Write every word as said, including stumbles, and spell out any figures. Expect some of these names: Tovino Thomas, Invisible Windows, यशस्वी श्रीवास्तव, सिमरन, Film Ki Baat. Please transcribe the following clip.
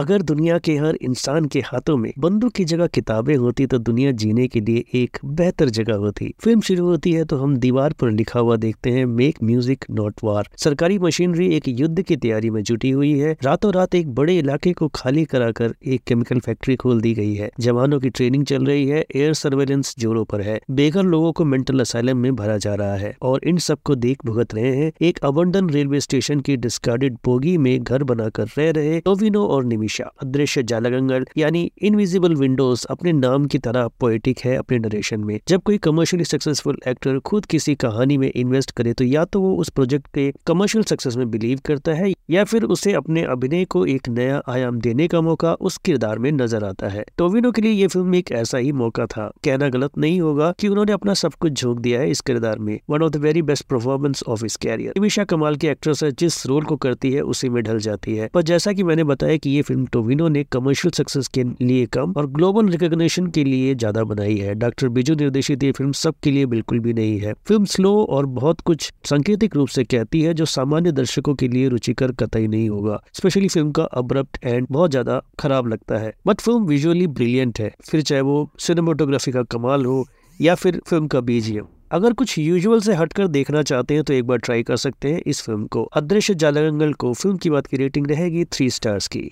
अगर दुनिया के हर इंसान के हाथों में बंदूक की जगह किताबें होती तो दुनिया जीने के लिए एक बेहतर जगह होती। फिल्म शुरू होती है तो हम दीवार पर लिखा हुआ देखते हैं, मेक म्यूजिक नॉट वार। सरकारी मशीनरी एक युद्ध की तैयारी में जुटी हुई है। रातों रात एक बड़े इलाके को खाली कराकर एक केमिकल फैक्ट्री खोल दी गई है। जवानों की ट्रेनिंग चल रही है, एयर सर्वेलेंस जोरों पर है, बेघर लोगों को मेंटल असाइलम में भरा जा रहा है और इन सबको देख भुगत रहे हैं एक अबंडन रेलवे स्टेशन की डिस्कार्डेड बोगी में घर बनाकर रह रहे टोविनो और निमिशा। अदृश्य जालगंगल यानी इनविजिबल विंडोज अपने नाम की तरह पोएटिक है अपने नरेशन में। जब कोई कमर्शियली सक्सेसफुल एक्टर खुद किसी कहानी में इन्वेस्ट करे तो या तो वो उस प्रोजेक्ट के कमर्शियल सक्सेस में बिलीव करता है या फिर उसे अपने अभिनय को एक नया आयाम देने का मौका उस किरदार में नजर आता है। टोविनो के लिए ये फिल्म एक ऐसा ही मौका था। कहना गलत नहीं होगा कि उन्होंने अपना सब कुछ झोंक दिया है इस किरदार में। One of the very best performance of his career. Nimisha कमाल की एक्ट्रेस है, जिस रोल को करती है उसी में ढल जाती है। पर जैसा कि मैंने बताया कि ये फिल्म टोविनो ने कमर्शियल सक्सेस के लिए कम और ग्लोबल रिकॉग्निशन के लिए ज्यादा बनाई है। डॉक्टर बिजू निर्देशित ये फिल्म सबके लिए बिल्कुल भी नहीं है। फिल्म स्लो और बहुत कुछ सांकेतिक रूप से कहती है जो सामान्य दर्शकों के लिए रुचिकर कतई नहीं होगा। स्पेशली फिल्म का अब्रप्ट एंड बहुत ज्यादा खराब लगता है, बट फिल्म विजुअली ब्रिलियंट है, फिर चाहे वो सिनेमाटोग्राफी का कमाल हो या फिर फिल्म का बीजीएम। अगर कुछ यूजुअल से हटकर देखना चाहते हैं तो एक बार ट्राई कर सकते हैं इस फिल्म को। अदृश्य जालगंगल को फिल्म की बात की रेटिंग रहेगी थ्री स्टार्स की।